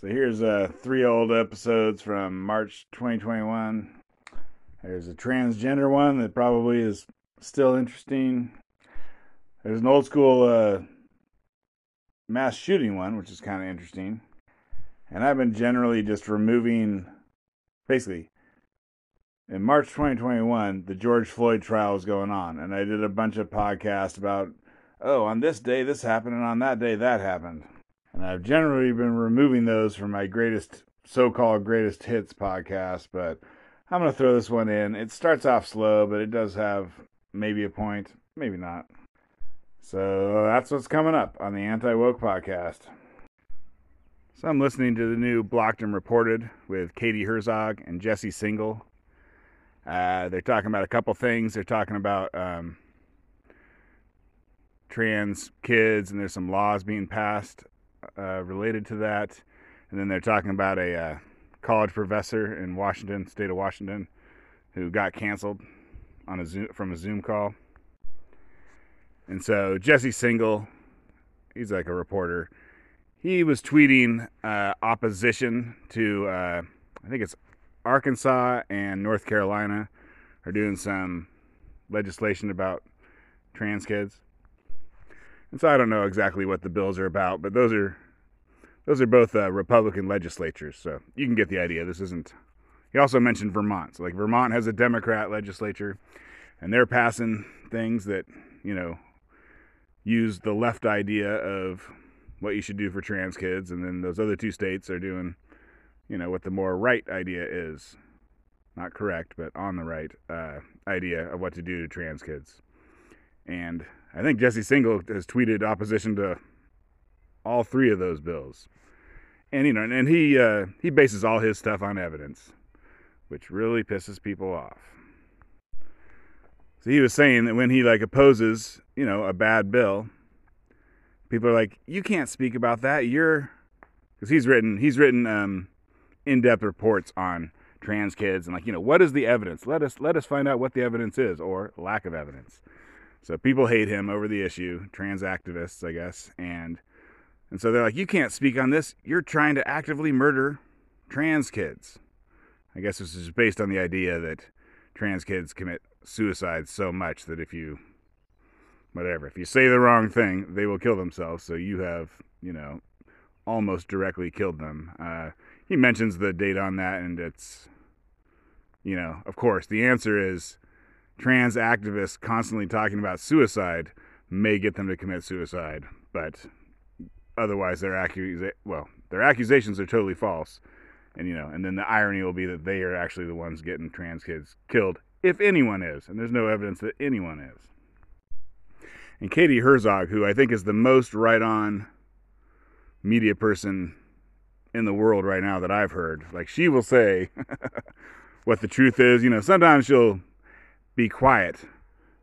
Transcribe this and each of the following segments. So here's three old episodes from March 2021. There's a transgender one that probably is still interesting. There's an old school mass shooting one, which is kind of interesting. And I've been generally just removing, basically, in March 2021, the George Floyd trial was going on. And I did a bunch of podcasts about, oh, on this day this happened and on that day that happened. And I've generally been removing those from my greatest, so-called greatest hits podcast, but I'm going to throw this one in. It starts off slow, but it does have maybe a point, maybe not. So that's what's coming up on the Anti-Woke podcast. So I'm listening to the new Blocked and Reported with Katie Herzog and Jesse Singal. They're talking about a couple things. They're talking about trans kids, and there's some laws being passed related to that. And then they're talking about a college professor in Washington, state of Washington, who got canceled on a Zoom call. And so Jesse Singal, he's like a reporter. He was tweeting opposition to I think it's Arkansas and North Carolina are doing some legislation about trans kids. And so I don't know exactly what the bills are about, but those are both Republican legislatures, so you can get the idea. This isn't. He also mentioned Vermont. So like Vermont has a Democrat legislature, and they're passing things that, you know, use the left idea of what you should do for trans kids, and then those other two states are doing, you know, what the more right idea is. Not correct, but on the right idea of what to do to trans kids. And I think Jesse Singal has tweeted opposition to all three of those bills. And, you know, and he bases all his stuff on evidence, which really pisses people off. So he was saying that when he, like, opposes, you know, a bad bill, people are like, you can't speak about that. You're, because he's written in-depth reports on trans kids and, like, you know, what is the evidence? Let us find out what the evidence is, or lack of evidence. So people hate him over the issue, trans activists, I guess. And so they're like, you can't speak on this. You're trying to actively murder trans kids. I guess this is based on the idea that trans kids commit suicide so much that if you say the wrong thing, they will kill themselves. So you have, you know, almost directly killed them. He mentions the date on that, and it's, you know, of course, the answer is trans activists constantly talking about suicide may get them to commit suicide, but otherwise their accusations are totally false. And, you know, and then the irony will be that they are actually the ones getting trans kids killed, if anyone is, and there's no evidence that anyone is. And Katie Herzog, who I think is the most right-on media person in the world right now that I've heard, like, she will say what the truth is. You know, sometimes she'll be quiet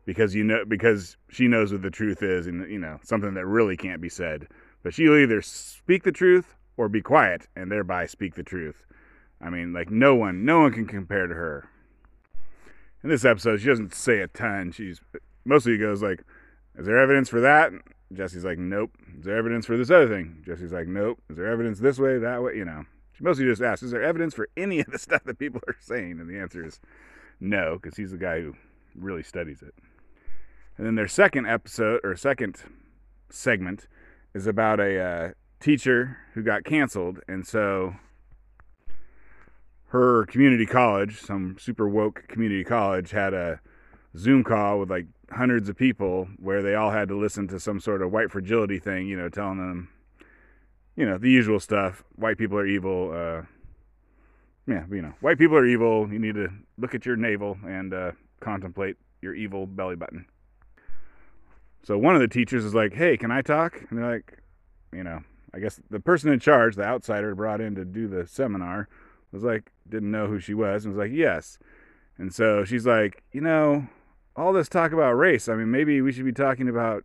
because she knows what the truth is, and, you know, something that really can't be said. But she'll either speak the truth or be quiet and thereby speak the truth. I mean, like, no one can compare to her. In this episode, she doesn't say a ton. She's mostly goes like, is there evidence for that? And Jesse's like, nope. Is there evidence for this other thing? Jesse's like, nope. Is there evidence this way, that way? You know, she mostly just asks, is there evidence for any of the stuff that people are saying? And the answer is no, because he's the guy who really studies it. And then their second segment is about a teacher who got canceled. And so her community college, some super woke community college, had a Zoom call with like hundreds of people where they all had to listen to some sort of white fragility thing, you know, telling them, you know, the usual stuff. White people are evil. Yeah, you know, white people are evil. You need to look at your navel and contemplate your evil belly button. So one of the teachers is like, hey, can I talk? And they're like, you know, I guess the person in charge, the outsider brought in to do the seminar, was like, didn't know who she was, and was like, yes. And so she's like, you know, all this talk about race, I mean, maybe we should be talking about,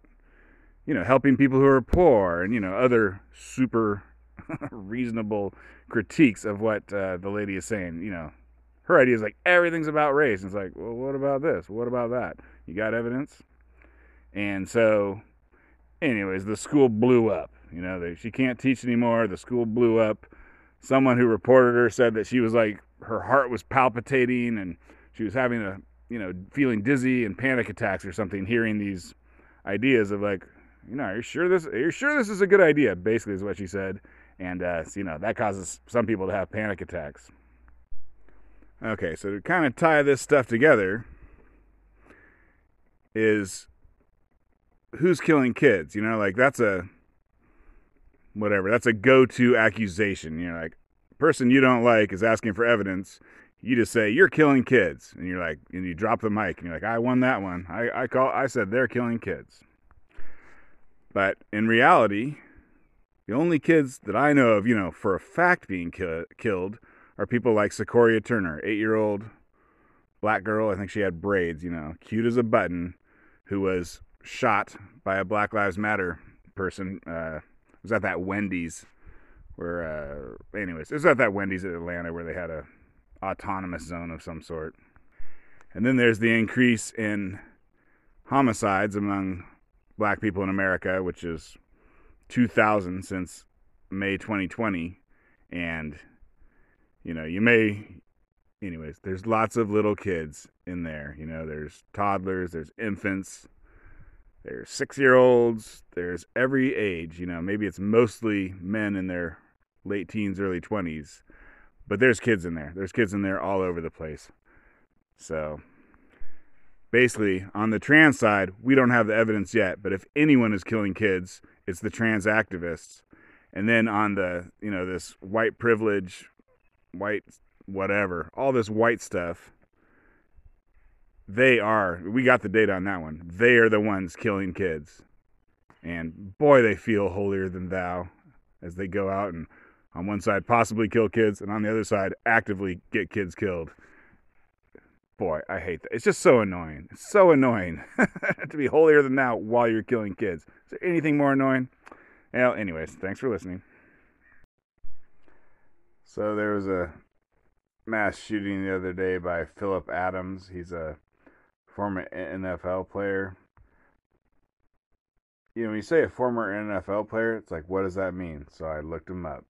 you know, helping people who are poor and, you know, other super reasonable critiques of what the lady is saying. You know, her idea is like, everything's about race. And it's like, well, what about this? What about that? You got evidence? And so, anyways, the school blew up. You know, she can't teach anymore. The school blew up. someone who reported her said that she was like, her heart was palpitating and she was having a, you know, feeling dizzy and panic attacks or something, hearing these ideas of like, you know, are you sure this is a good idea, basically is what she said. And, you know, that causes some people to have panic attacks. Okay, so to kind of tie this stuff together is who's killing kids? You know, like that's a, whatever, that's a go-to accusation. You know, like the person you don't like is asking for evidence. You just say, you're killing kids. And you're like, and you drop the mic and you're like, I won that one. I said they're killing kids. But in reality, the only kids that I know of, you know, for a fact being killed are people like Sequoia Turner, 8-year-old black girl, I think she had braids, you know, cute as a button, who was shot by a Black Lives Matter person. It was at that Wendy's where, anyways, it was at that Wendy's in Atlanta where they had a autonomous zone of some sort. And then there's the increase in homicides among black people in America, which is 2,000 since May 2020. And, you know, anyways, there's lots of little kids in there. You know, there's toddlers, there's infants, there's 6-year-olds, there's every age. You know, maybe it's mostly men in their late teens, early 20s, but there's kids in there. There's kids in there all over the place. So basically, on the trans side, we don't have the evidence yet, but if anyone is killing kids, it's the trans activists. And then on the, you know, this white privilege, white whatever, all this white stuff, we got the data on that one. They are the ones killing kids. And boy, they feel holier than thou as they go out and on one side possibly kill kids and on the other side actively get kids killed. Boy, I hate that. It's just so annoying. It's so annoying to be holier than thou while you're killing kids. Is there anything more annoying? Well, anyways, thanks for listening. So there was a mass shooting the other day by Philip Adams. He's a former NFL player. You know, when you say a former NFL player, it's like, what does that mean? So I looked him up.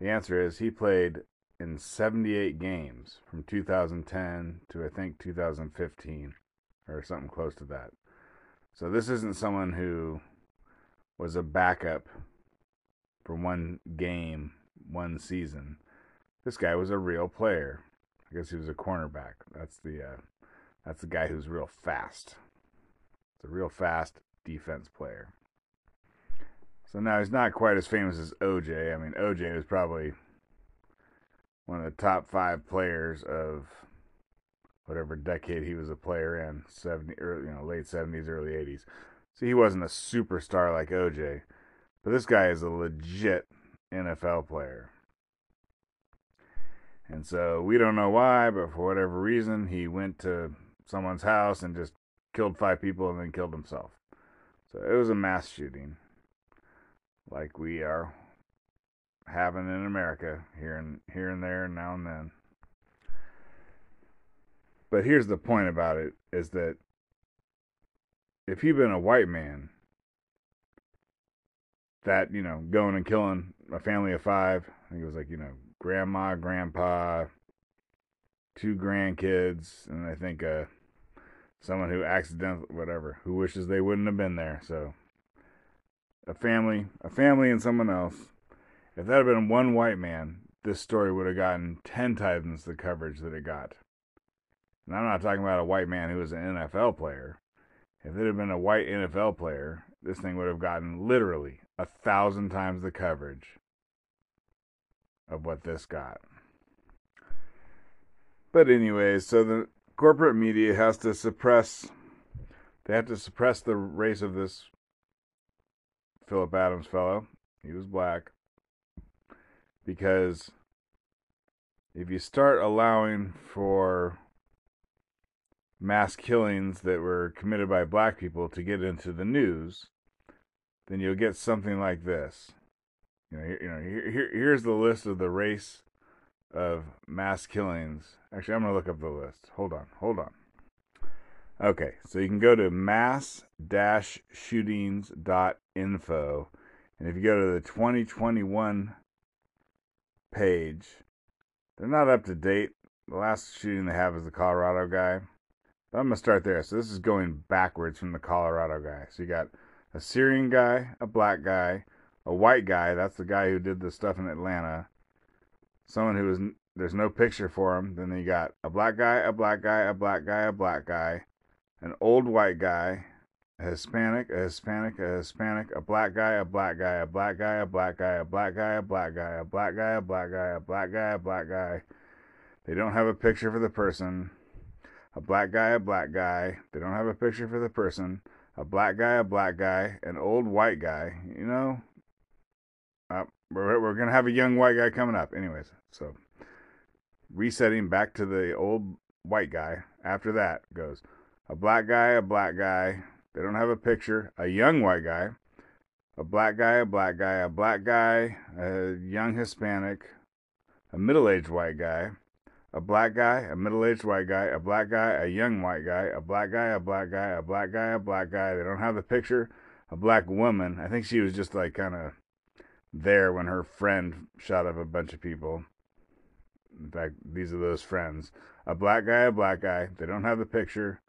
The answer is he played in 78 games from 2010 to I think 2015 or something close to that. So this isn't someone who was a backup for one game, one season. This guy was a real player. I guess he was a cornerback. That's the guy who's real fast. It's a real fast defense player. So now he's not quite as famous as OJ. I mean, OJ was probably one of the top 5 players of whatever decade he was a player in, late 70s, early 80s. So he wasn't a superstar like OJ. But this guy is a legit NFL player. And so we don't know why, but for whatever reason, he went to someone's house and just killed 5 people and then killed himself. So it was a mass shooting, like we are having in America here and there and now and then. But here's the point about it, is that if you've been a white man, that, you know, going and killing a family of 5, I think it was like, you know, grandma, grandpa, 2 grandkids, and I think someone who accidentally, whatever, who wishes they wouldn't have been there. So a family and someone else. If that had been one white man, this story would have gotten 10 times the coverage that it got. And I'm not talking about a white man who was an NFL player. If it had been a white NFL player, this thing would have gotten literally 1,000 times the coverage of what this got. But anyways, so the corporate media has to suppress the race of this Philip Adams fellow. He was black. Because if you start allowing for mass killings that were committed by black people to get into the news, then you'll get something like this. You know, here's the list of the race of mass killings. Actually, I'm going to look up the list. Hold on. Okay, so you can go to mass-shootings.info, and if you go to the 2021 page. They're not up to date. The last shooting they have is the Colorado guy. But I'm going to start there. So this is going backwards from the Colorado guy. So you got a Syrian guy, a black guy, a white guy. That's the guy who did the stuff in Atlanta. Someone who was... There's no picture for him. Then you got a black guy, a black guy, a black guy, a black guy, an old white guy, a Hispanic, a Hispanic, a Hispanic, a black guy, a black guy, a black guy, a black guy, a black guy, a black guy, a black guy, a black guy, a black guy, a black guy. They don't have a picture for the person. A black guy, a black guy. They don't have a picture for the person. A black guy, an old white guy. You know, we're going to have a young white guy coming up anyways. So resetting back to the old white guy. After that goes a black guy, a black guy. They don't have a picture. A young white guy, a black guy, a black guy, a black guy, a young Hispanic, a middle-aged white guy, a black guy, a middle-aged white guy, a black guy, a young white guy, a black guy, a black guy, a black guy, a black guy. They don't have the picture. A black woman. I think she was just like kind of there when her friend shot up a bunch of people. In fact, these are those friends. A black guy, a black guy. They don't have the picture.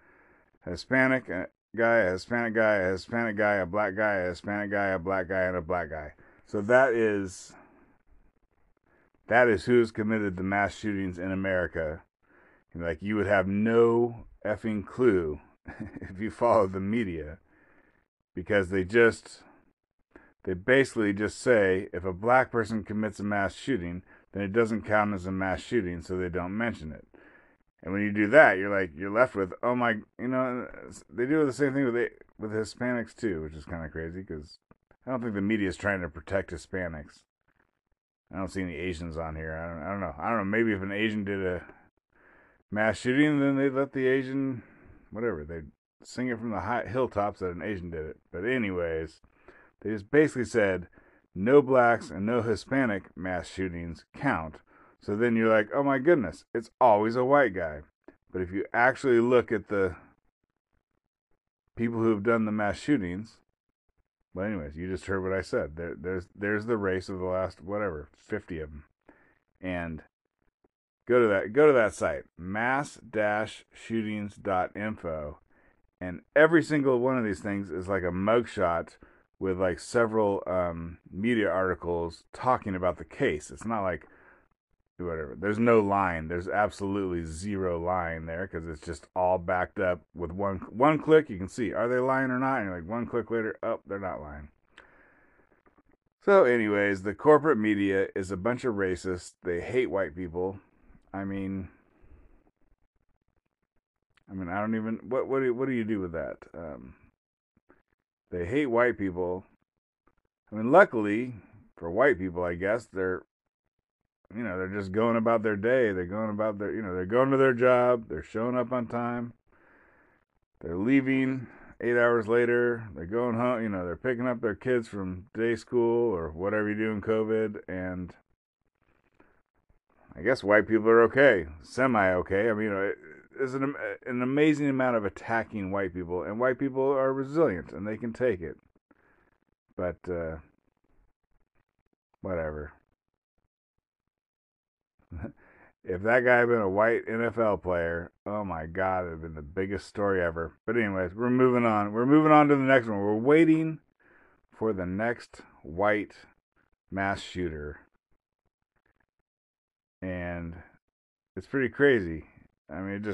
Hispanic guy, a Hispanic guy, a Hispanic guy, a black guy, a Hispanic guy, a black guy, and a black guy. So that is who's committed the mass shootings in America. Like, you would have no effing clue if you follow the media, because they basically just say if a black person commits a mass shooting, then it doesn't count as a mass shooting, so they don't mention it. And when you do that, you're left with, oh my, you know, they do the same thing with Hispanics too, which is kind of crazy because I don't think the media is trying to protect Hispanics. I don't see any Asians on here. I don't know. Maybe if an Asian did a mass shooting, then they let the Asian, whatever, they sing it from the hilltops that an Asian did it. But anyways, they just basically said, no blacks and no Hispanic mass shootings count. So then you're like, oh my goodness, it's always a white guy. But if you actually look at the people who have done the mass shootings, well, anyways, you just heard what I said. There's the race of the last, whatever, 50 of them. And go to that site, mass-shootings.info. And every single one of these things is like a mugshot with like several media articles talking about the case. It's not like whatever. There's no line. There's absolutely zero line there because it's just all backed up with one click. You can see, are they lying or not? And you're like, one click later, oh, they're not lying. So anyways, the corporate media is a bunch of racists. They hate white people. I mean, I don't even, what do you do with that? They hate white people. I mean, luckily for white people, I guess they're just going about their day. They're going about their, they're going to their job. They're showing up on time. They're leaving 8 hours later. They're going home. They're picking up their kids from day school or whatever you do in COVID. And I guess white people are okay, semi-okay. I mean, there's an amazing amount of attacking white people, and white people are resilient and they can take it. But whatever. If that guy had been a white NFL player, oh my God, it would have been the biggest story ever. But anyways, we're moving on. We're moving on to the next one. We're waiting for the next white mass shooter. And it's pretty crazy. I mean,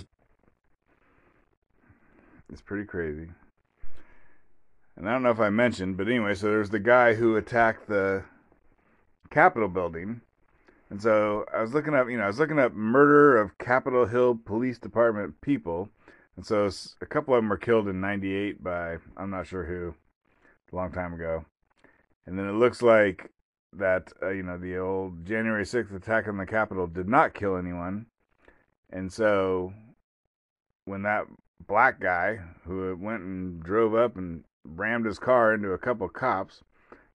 it's pretty crazy. And I don't know if I mentioned, but anyway, so there's the guy who attacked the Capitol building. And so I was looking up, murder of Capitol Hill Police Department people. And so a couple of them were killed in 98 by, I'm not sure who, a long time ago. And then it looks like that, the old January 6th attack on the Capitol did not kill anyone. And so when that black guy who went and drove up and rammed his car into a couple cops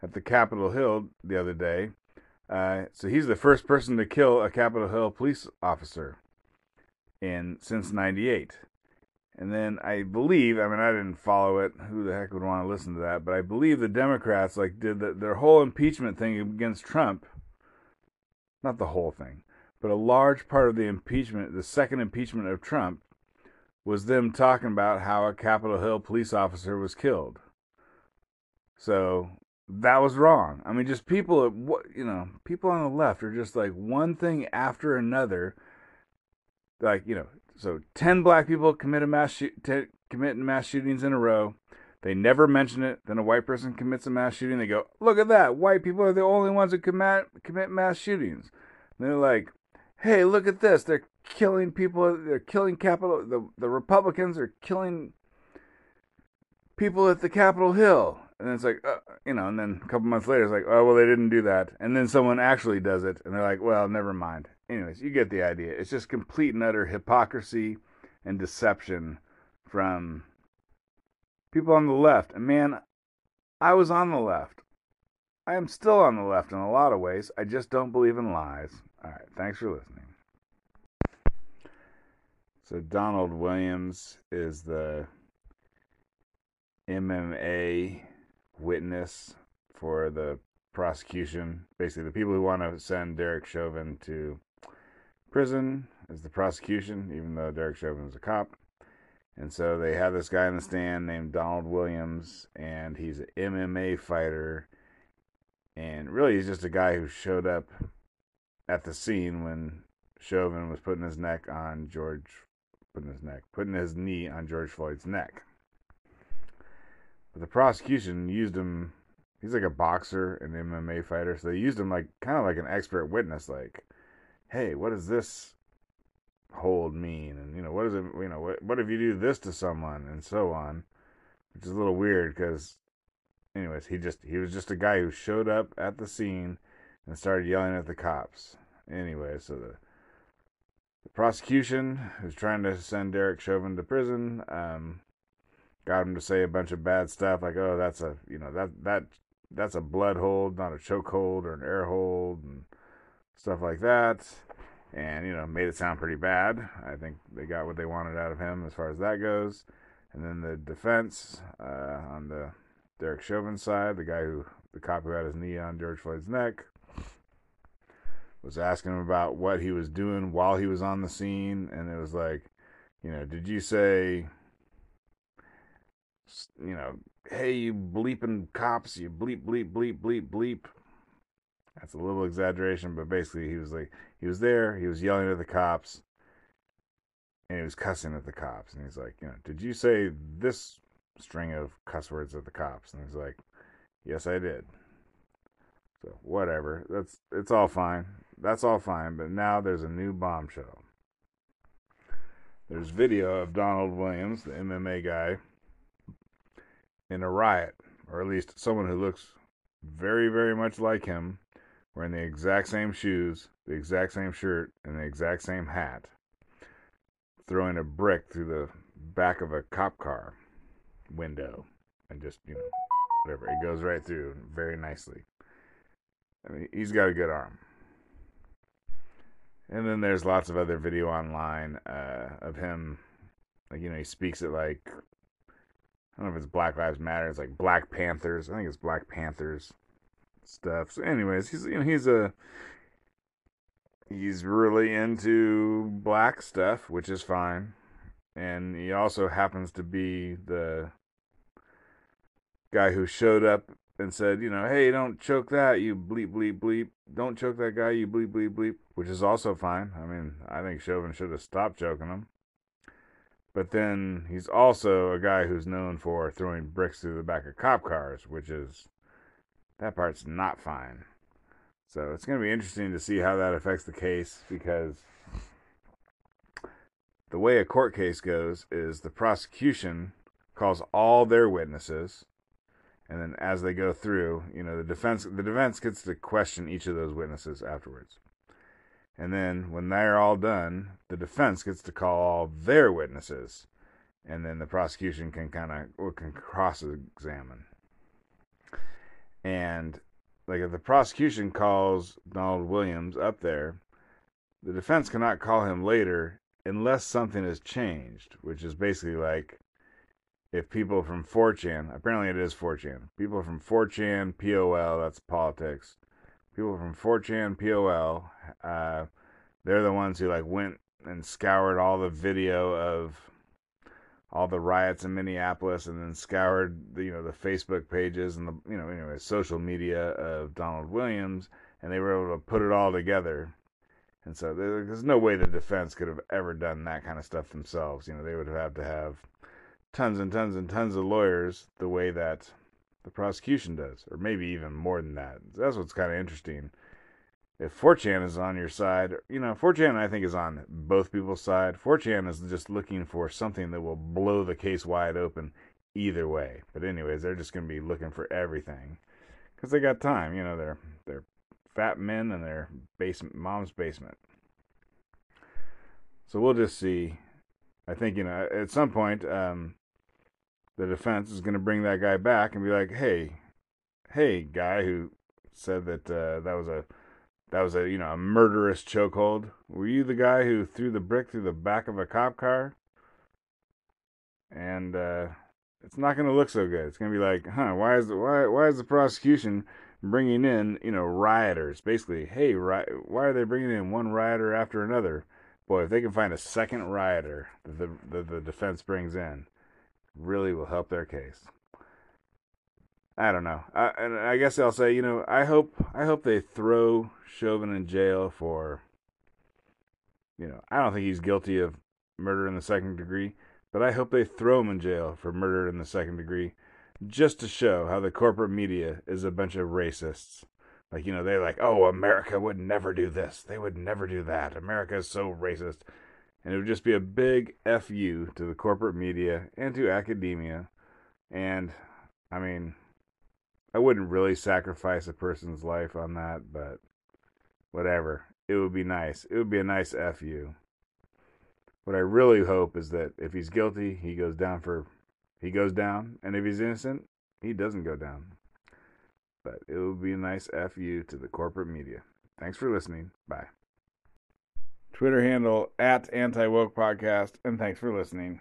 at the Capitol Hill the other day, so he's the first person to kill a Capitol Hill police officer since 98. And then I believe, I didn't follow it. Who the heck would want to listen to that? But I believe the Democrats did their whole impeachment thing against Trump not the whole thing, but a large part of the impeachment, the second impeachment of Trump, was them talking about how a Capitol Hill police officer was killed. So that was wrong. I mean, just people, you know, people on the left are just like one thing after another. Like, you know, so 10 black people commit mass shootings in a row. They never mention it. Then a white person commits a mass shooting. They go, look at that. White people are the only ones who commit mass shootings. And they're like, hey, look at this. They're killing people. They're killing Capitol. The Republicans are killing people at the Capitol Hill. And it's like, you know, and then a couple months later, it's like, oh, well, they didn't do that. And then someone actually does it. And they're like, well, never mind. Anyways, you get the idea. It's just complete and utter hypocrisy and deception from people on the left. And man, I was on the left. I am still on the left in a lot of ways. I just don't believe in lies. All right, thanks for listening. So Donald Williams is the MMA witness for the prosecution. Basically, the people who want to send Derek Chauvin to prison is the prosecution, even though Derek Chauvin is a cop. And so they have this guy on the stand named Donald Williams, and he's an MMA fighter. And really, he's just a guy who showed up at the scene when Chauvin was putting his knee on George Floyd's neck. But the prosecution used him. He's like a boxer, an MMA fighter, so they used him like kind of like an expert witness. Like, hey, what does this hold mean? And, you know, what is it, you know, what if you do this to someone, and so on, which is a little weird because, anyways, he was just a guy who showed up at the scene and started yelling at the cops. Anyway, so the prosecution who's trying to send Derek Chauvin to prison, got him to say a bunch of bad stuff like, oh, that's a, you know, that's a blood hold, not a choke hold or an air hold, and stuff like that. And, you know, made it sound pretty bad. I think they got what they wanted out of him as far as that goes. And then the defense on the Derek Chauvin side, the cop who had his knee on George Floyd's neck, was asking him about what he was doing while he was on the scene. And it was like, you know, did you say, you know, hey, you bleeping cops, you bleep, bleep, bleep, bleep, bleep. That's a little exaggeration, but basically he was like, he was there, he was yelling at the cops, and he was cussing at the cops. And he's like, you know, did you say this string of cuss words at the cops? And he's like, yes, I did. So whatever, it's all fine. That's all fine, but now there's a new bombshell. There's video of Donald Williams, the MMA guy, in a riot, or at least someone who looks very, very much like him, wearing the exact same shoes, the exact same shirt, and the exact same hat, throwing a brick through the back of a cop car window, and just, you know, whatever, it goes right through very nicely. I mean, he's got a good arm. And then there's lots of other video online of him, like, you know, he speaks at, like, I don't know if it's Black Lives Matter. It's like Black Panthers. I think it's Black Panthers stuff. So anyways, he's, you know, he's really into black stuff, which is fine. And he also happens to be the guy who showed up and said, you know, hey, don't choke that, you bleep, bleep, bleep. Don't choke that guy, you bleep, bleep, bleep, which is also fine. I mean, I think Chauvin should have stopped choking him. But then he's also a guy who's known for throwing bricks through the back of cop cars, which is, that part's not fine. So it's going to be interesting to see how that affects the case, because the way a court case goes is the prosecution calls all their witnesses, and then as they go through, you know, the defense gets to question each of those witnesses afterwards. And then when they're all done, the defense gets to call all their witnesses. And then the prosecution can cross-examine. And like if the prosecution calls Donald Williams up there, the defense cannot call him later unless something has changed, which is basically like if people from 4chan, apparently it is 4chan, people from 4chan, POL, that's politics, people from 4chan, POL, they're the ones who like went and scoured all the video of all the riots in Minneapolis, and then scoured the Facebook pages and the social media of Donald Williams, and they were able to put it all together. And so there's no way the defense could have ever done that kind of stuff themselves. They would have to have tons and tons and tons of lawyers, the way that the prosecution does, or maybe even more than that. That's what's kind of interesting. If 4chan is on your side, 4chan I think is on both people's side. 4chan is just looking for something that will blow the case wide open either way. But anyways, they're just going to be looking for everything because they got time. They're fat men in their basement, mom's basement. So we'll just see. I think, at some point, the defense is going to bring that guy back and be like, hey, guy who said that that was a a murderous chokehold. Were you the guy who threw the brick through the back of a cop car? And it's not going to look so good. It's going to be like, why is the prosecution bringing in rioters? Basically, hey, why are they bringing in one rioter after another? Boy, if they can find a second rioter that the defense brings in, really will help their case. I don't know. I guess I'll say, I hope they throw Chauvin in jail for, I don't think he's guilty of murder in the second degree, but I hope they throw him in jail for murder in the second degree just to show how the corporate media is a bunch of racists. Like, they're like, oh, America would never do this. They would never do that. America is so racist. And it would just be a big FU to the corporate media and to academia. And, I mean, I wouldn't really sacrifice a person's life on that, but whatever. It would be nice. It would be a nice FU. What I really hope is that if he's guilty, he goes down, and if he's innocent, he doesn't go down. But it would be a nice FU to the corporate media. Thanks for listening. Bye. Twitter handle @AntiWokePodcast, and thanks for listening.